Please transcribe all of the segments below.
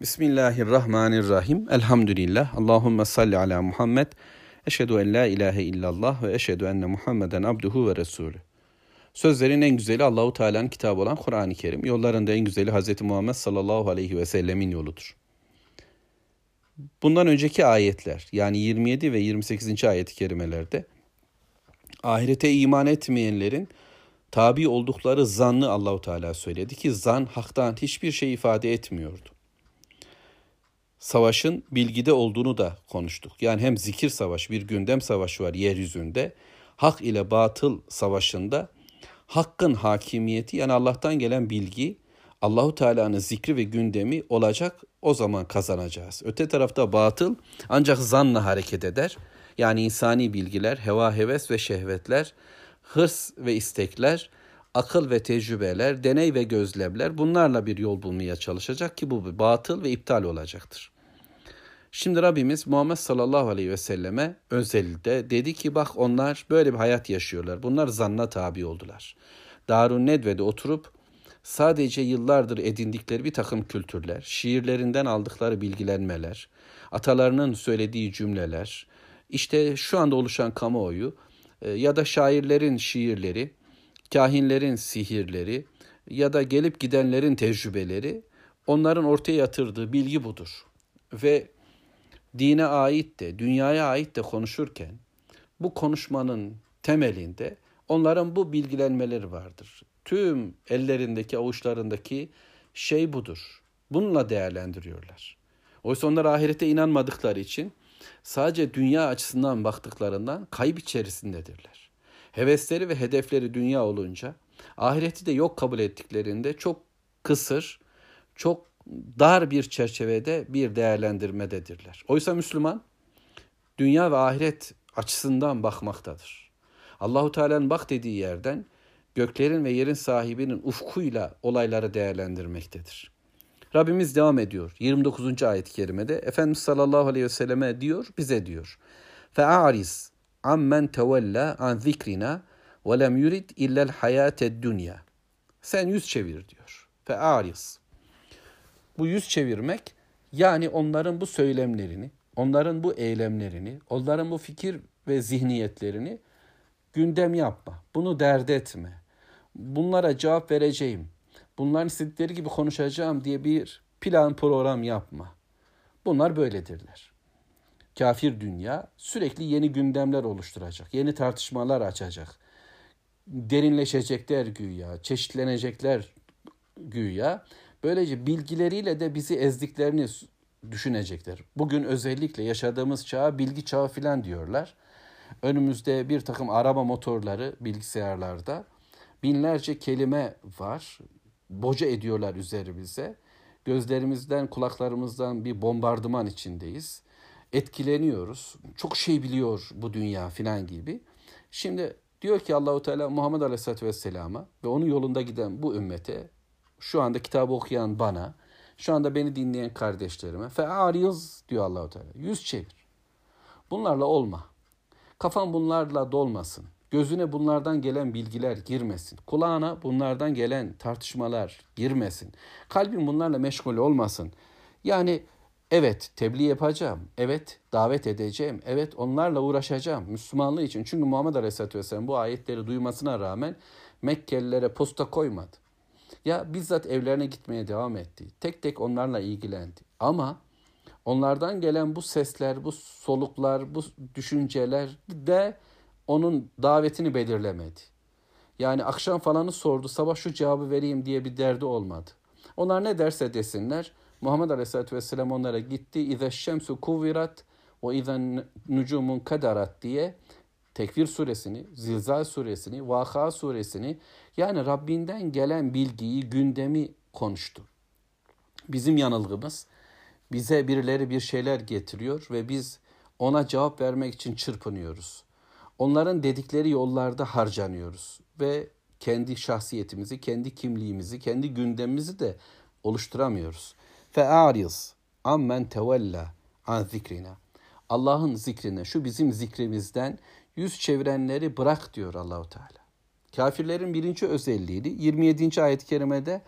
Bismillahirrahmanirrahim. Elhamdülillah. Allahumme salli ala Muhammed. Eşhedü en la ilahe illallah ve eşhedü enne Muhammeden abduhu ve resulü. Sözlerin en güzeli Allahu Teala'nın kitabı olan Kur'an-ı Kerim. Yollarında en güzeli Hz. Muhammed sallallahu aleyhi ve sellemin yoludur. Bundan önceki ayetler, yani 27 ve 28. ayet-i kerimelerde ahirete iman etmeyenlerin tabi oldukları zannı Allahu Teala söyledi ki zan haktan hiçbir şey ifade etmiyordu. Savaşın bilgide olduğunu da konuştuk. Yani hem zikir savaşı, bir gündem savaşı var yeryüzünde. Hak ile batıl savaşında hakkın hakimiyeti, yani Allah'tan gelen bilgi, Allahu Teala'nın zikri ve gündemi olacak, o zaman kazanacağız. Öte tarafta batıl ancak zanla hareket eder. Yani insani bilgiler, heva heves ve şehvetler, hırs ve istekler, akıl ve tecrübeler, deney ve gözlemler, bunlarla bir yol bulmaya çalışacak ki bu batıl ve iptal olacaktır. Şimdi Rabbimiz Muhammed sallallahu aleyhi ve selleme özellikle dedi ki bak onlar böyle bir hayat yaşıyorlar. Bunlar zanna tabi oldular. Darun Nedve'de oturup sadece yıllardır edindikleri bir takım kültürler, şiirlerinden aldıkları bilgilenmeler, atalarının söylediği cümleler, işte şu anda oluşan kamuoyu ya da şairlerin şiirleri, kahinlerin sihirleri ya da gelip gidenlerin tecrübeleri, onların ortaya yatırdığı bilgi budur. Ve dine ait de, dünyaya ait de konuşurken bu konuşmanın temelinde onların bu bilgilenmeleri vardır. Tüm ellerindeki, avuçlarındaki şey budur. Bununla değerlendiriyorlar. Oysa onlar ahirete inanmadıkları için sadece dünya açısından baktıklarından kayıp içerisindedirler. Hevesleri ve hedefleri dünya olunca ahireti de yok kabul ettiklerinde çok kısır, çok dar bir çerçevede bir değerlendirmededirler. Oysa Müslüman dünya ve ahiret açısından bakmaktadır. Allahu Teala'nın bak dediği yerden göklerin ve yerin sahibinin ufkuyla olayları değerlendirmektedir. Rabbimiz devam ediyor. 29. ayet-i kerimede Efendimiz sallallahu aleyhi ve selleme diyor, bize diyor. Fe'ariz ammen tevella an zikrina ve lem yurid illel hayate dünya. Sen yüz çevir diyor. Fe'ariz. Bu yüz çevirmek, yani onların bu söylemlerini, onların bu eylemlerini, onların bu fikir ve zihniyetlerini gündem yapma. Bunu dert etme. Bunlara cevap vereceğim, bunların istedikleri gibi konuşacağım diye bir plan program yapma. Bunlar böyledirler. Kafir dünya sürekli yeni gündemler oluşturacak, yeni tartışmalar açacak, derinleşecekler güya, çeşitlenecekler güya. Böylece bilgileriyle de bizi ezdiklerini düşünecekler. Bugün özellikle yaşadığımız çağa bilgi çağı filan diyorlar. Önümüzde bir takım arama motorları, bilgisayarlarda binlerce kelime var, boca ediyorlar üzerimize. Gözlerimizden, kulaklarımızdan bir bombardıman içindeyiz. Etkileniyoruz. Çok şey biliyor bu dünya filan gibi. Şimdi diyor ki Allahu Teala Muhammed Aleyhisselatü Vesselam'a ve onun yolunda giden bu ümmete, şu anda kitabı okuyan bana, şu anda beni dinleyen kardeşlerime fe'ariz diyor Allahu Teala. Yüz çevir. Bunlarla olma. Kafan bunlarla dolmasın. Gözüne bunlardan gelen bilgiler girmesin. Kulağına bunlardan gelen tartışmalar girmesin. Kalbin bunlarla meşgul olmasın. Yani evet tebliğ yapacağım, evet davet edeceğim, evet onlarla uğraşacağım Müslümanlığı için. Çünkü Muhammed Aleyhisselatü Vesselam bu ayetleri duymasına rağmen Mekkelilere posta koymadı. Ya bizzat evlerine gitmeye devam etti. Tek tek onlarla ilgilendi. Ama onlardan gelen bu sesler, bu soluklar, bu düşünceler de onun davetini belirlemedi. Yani akşam falanı sordu, sabah şu cevabı vereyim diye bir derdi olmadı. Onlar ne derse desinler, Muhammed Aleyhisselatü Vesselam onlara gitti. İze şemsu kuvvirat ve izen nucumun kadarat diye Tekvir suresini, Zilzal suresini, Vakıa suresini, yani Rabbinden gelen bilgiyi, gündemi konuştu. Bizim yanılgımız, bize birileri bir şeyler getiriyor ve biz ona cevap vermek için çırpınıyoruz. Onların dedikleri yollarda harcanıyoruz ve kendi şahsiyetimizi, kendi kimliğimizi, kendi gündemimizi de oluşturamıyoruz. Fe'ariz ammen tevella an zikrina. Allah'ın zikrine, şu bizim zikrimizden yüz çevirenleri bırak diyor Allahu Teala. Kafirlerin birinci özelliği 27. ayet-i kerimede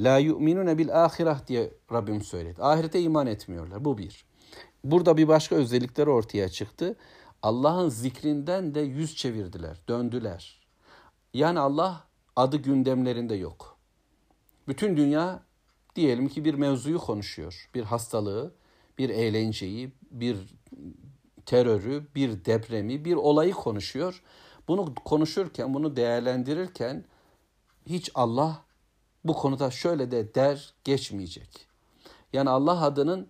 La yu'minune bil ahireh diye Rabbim söyledi. Ahirete iman etmiyorlar. Bu bir. Burada bir başka özellikleri ortaya çıktı. Allah'ın zikrinden de yüz çevirdiler, döndüler. Yani Allah adı gündemlerinde yok. Bütün dünya diyelim ki bir mevzuyu konuşuyor. Bir hastalığı, bir eğlenceyi, bir terörü, bir depremi, bir olayı konuşuyor. Bunu konuşurken, bunu değerlendirirken hiç Allah bu konuda şöyle de der geçmeyecek. Yani Allah adının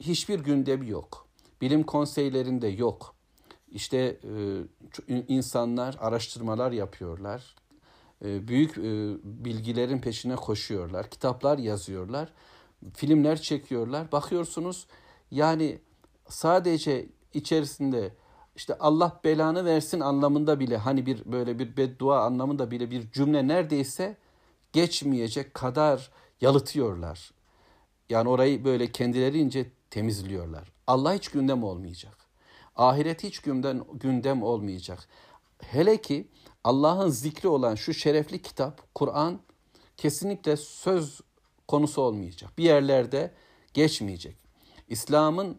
hiçbir gündemi yok. Bilim konseylerinde yok. İşte insanlar araştırmalar yapıyorlar. Büyük bilgilerin peşine koşuyorlar. Kitaplar yazıyorlar. Filmler çekiyorlar. Bakıyorsunuz yani sadece içerisinde işte Allah belanı versin anlamında bile hani bir böyle bir beddua anlamında bile bir cümle neredeyse geçmeyecek kadar yalıtıyorlar. Yani orayı böyle kendilerince temizliyorlar. Allah hiç gündem olmayacak. Ahiret hiç gündem olmayacak. Hele ki Allah'ın zikri olan şu şerefli kitap, Kur'an kesinlikle söz konusu olmayacak. Bir yerlerde geçmeyecek. İslam'ın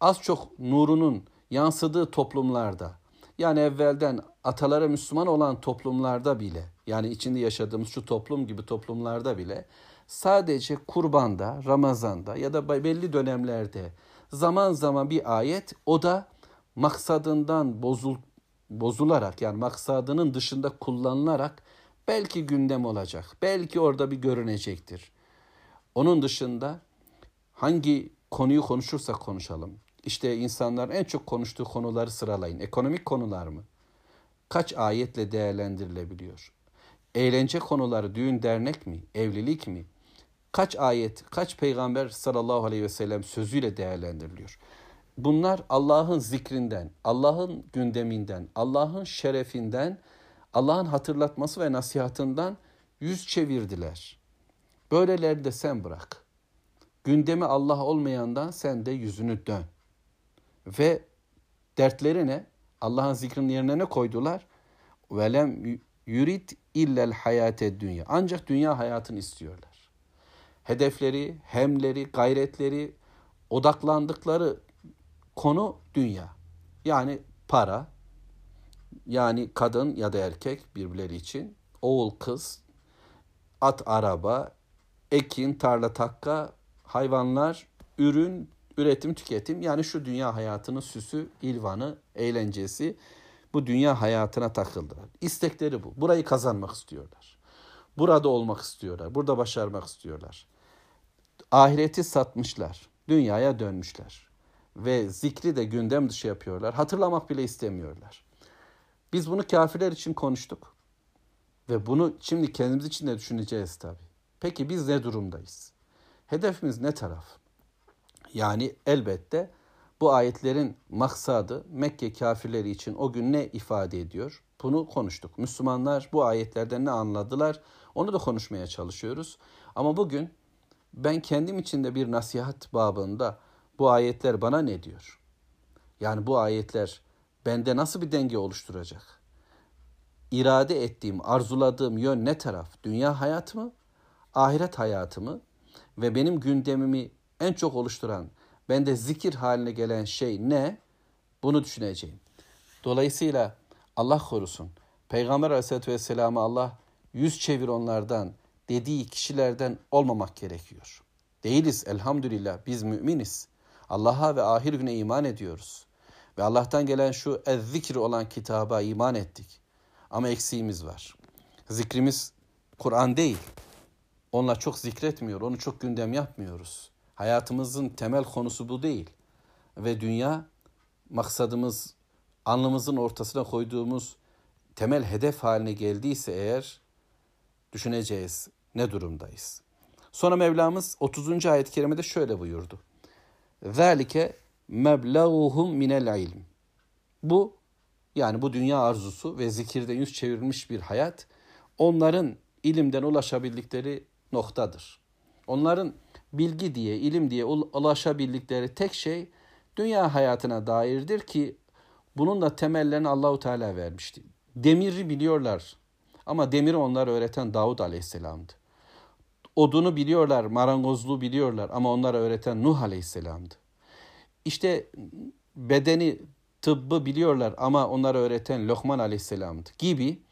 az çok nurunun yansıdığı toplumlarda, yani evvelden atalara Müslüman olan toplumlarda bile, yani içinde yaşadığımız şu toplum gibi toplumlarda bile sadece kurbanda, Ramazan'da ya da belli dönemlerde zaman zaman bir ayet, o da maksadından bozularak yani maksadının dışında kullanılarak belki gündem olacak. Belki orada bir görünecektir. Onun dışında hangi konuyu konuşursak konuşalım. İşte insanların en çok konuştuğu konuları sıralayın. Ekonomik konular mı? Kaç ayetle değerlendirilebiliyor? Eğlence konuları, düğün dernek mi? Evlilik mi? Kaç ayet, kaç peygamber sallallahu aleyhi ve sellem sözüyle değerlendiriliyor? Bunlar Allah'ın zikrinden, Allah'ın gündeminden, Allah'ın şerefinden, Allah'ın hatırlatması ve nasihatından yüz çevirdiler. Böyleleri de sen bırak. Gündemi Allah olmayandan sen de yüzünü dön. Ve dertlerine, Allah'ın zikrinin yerine ne koydular? Velem yurid illel hayate dünya. Ancak dünya hayatını istiyorlar. Hedefleri, hemleri, gayretleri, odaklandıkları konu dünya. Yani para, yani kadın ya da erkek birbirleri için, oğul kız, at araba, ekin, tarla takka, hayvanlar, ürün, üretim, tüketim. Yani şu dünya hayatının süsü, ilvanı, eğlencesi, bu dünya hayatına takıldılar. İstekleri bu. Burayı kazanmak istiyorlar. Burada olmak istiyorlar. Burada başarmak istiyorlar. Ahireti satmışlar. Dünyaya dönmüşler. Ve zikri de gündem dışı yapıyorlar. Hatırlamak bile istemiyorlar. Biz bunu kafirler için konuştuk. Ve bunu şimdi kendimiz için de düşüneceğiz tabii. Peki biz ne durumdayız? Hedefimiz ne taraf? Yani elbette bu ayetlerin maksadı Mekke kafirleri için o gün ne ifade ediyor? Bunu konuştuk. Müslümanlar bu ayetlerden ne anladılar? Onu da konuşmaya çalışıyoruz. Ama bugün ben kendim için de bir nasihat babında bu ayetler bana ne diyor? Yani bu ayetler bende nasıl bir denge oluşturacak? İrade ettiğim, arzuladığım yön ne taraf? Dünya hayat mı? Ahiret hayatı mı? Ve benim gündemimi en çok oluşturan, bende zikir haline gelen şey ne? Bunu düşüneceğim. Dolayısıyla Allah korusun. Peygamber Aleyhisselatü Vesselam'a Allah yüz çevir onlardan dediği kişilerden olmamak gerekiyor. Değiliz elhamdülillah, biz müminiz. Allah'a ve ahir güne iman ediyoruz. Ve Allah'tan gelen şu zikir olan kitaba iman ettik. Ama eksiğimiz var. Zikrimiz Kur'an değil. Onunla çok zikretmiyor, onu çok gündem yapmıyoruz. Hayatımızın temel konusu bu değil. Ve dünya maksadımız, alnımızın ortasına koyduğumuz temel hedef haline geldiyse eğer düşüneceğiz ne durumdayız. Sonra Mevlamız 30. ayet-i kerimede şöyle buyurdu. ذَٰلِكَ مَبْلَغُهُمْ مِنَ الْعِلْمِ Bu yani bu dünya arzusu ve zikirden yüz çevirmiş bir hayat onların ilimden ulaşabildikleri noktadır. Onların bilgi diye, ilim diye ulaşabildikleri tek şey dünya hayatına dairdir ki bunun da temellerini Allahu Teala vermişti. Demiri biliyorlar ama demiri onlara öğreten Davud Aleyhisselam'dı. Odunu biliyorlar, marangozluğu biliyorlar ama onlara öğreten Nuh Aleyhisselam'dı. İşte bedeni, tıbbı biliyorlar ama onlara öğreten Lokman Aleyhisselam'dı gibi.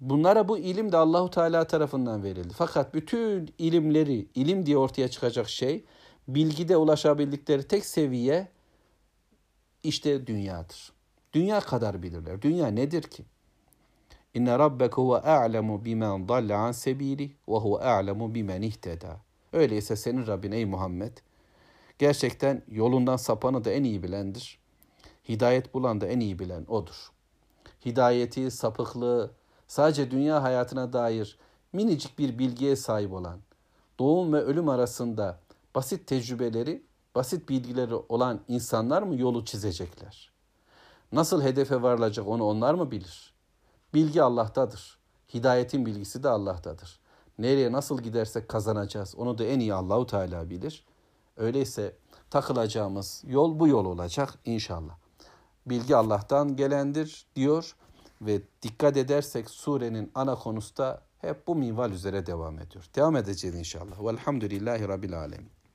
Bunlara bu ilim de Allahu Teala tarafından verildi. Fakat bütün ilimleri, ilim diye ortaya çıkacak şey, bilgide ulaşabildikleri tek seviye işte dünyadır. Dünya kadar bilirler. Dünya nedir ki? İnne rabbeke huve a'lemu bimen dalle an sebili ve huve a'lemu bimen ihteda. Öyleyse senin Rabbin ey Muhammed gerçekten yolundan sapanı da en iyi bilendir. Hidayet bulan da en iyi bilen odur. Hidayeti, sapıklığı, sadece dünya hayatına dair minicik bir bilgiye sahip olan, doğum ve ölüm arasında basit tecrübeleri, basit bilgileri olan insanlar mı yolu çizecekler? Nasıl hedefe varılacak onu onlar mı bilir? Bilgi Allah'tadır. Hidayetin bilgisi de Allah'tadır. Nereye nasıl gidersek kazanacağız onu da en iyi Allahu Teala bilir. Öyleyse takılacağımız yol bu yol olacak inşallah. Bilgi Allah'tan gelendir diyor ve dikkat edersek surenin ana konusu da hep bu minval üzere devam ediyor. Devam edeceğiz inşallah. Velhamdülillahi Rabbil Alemin.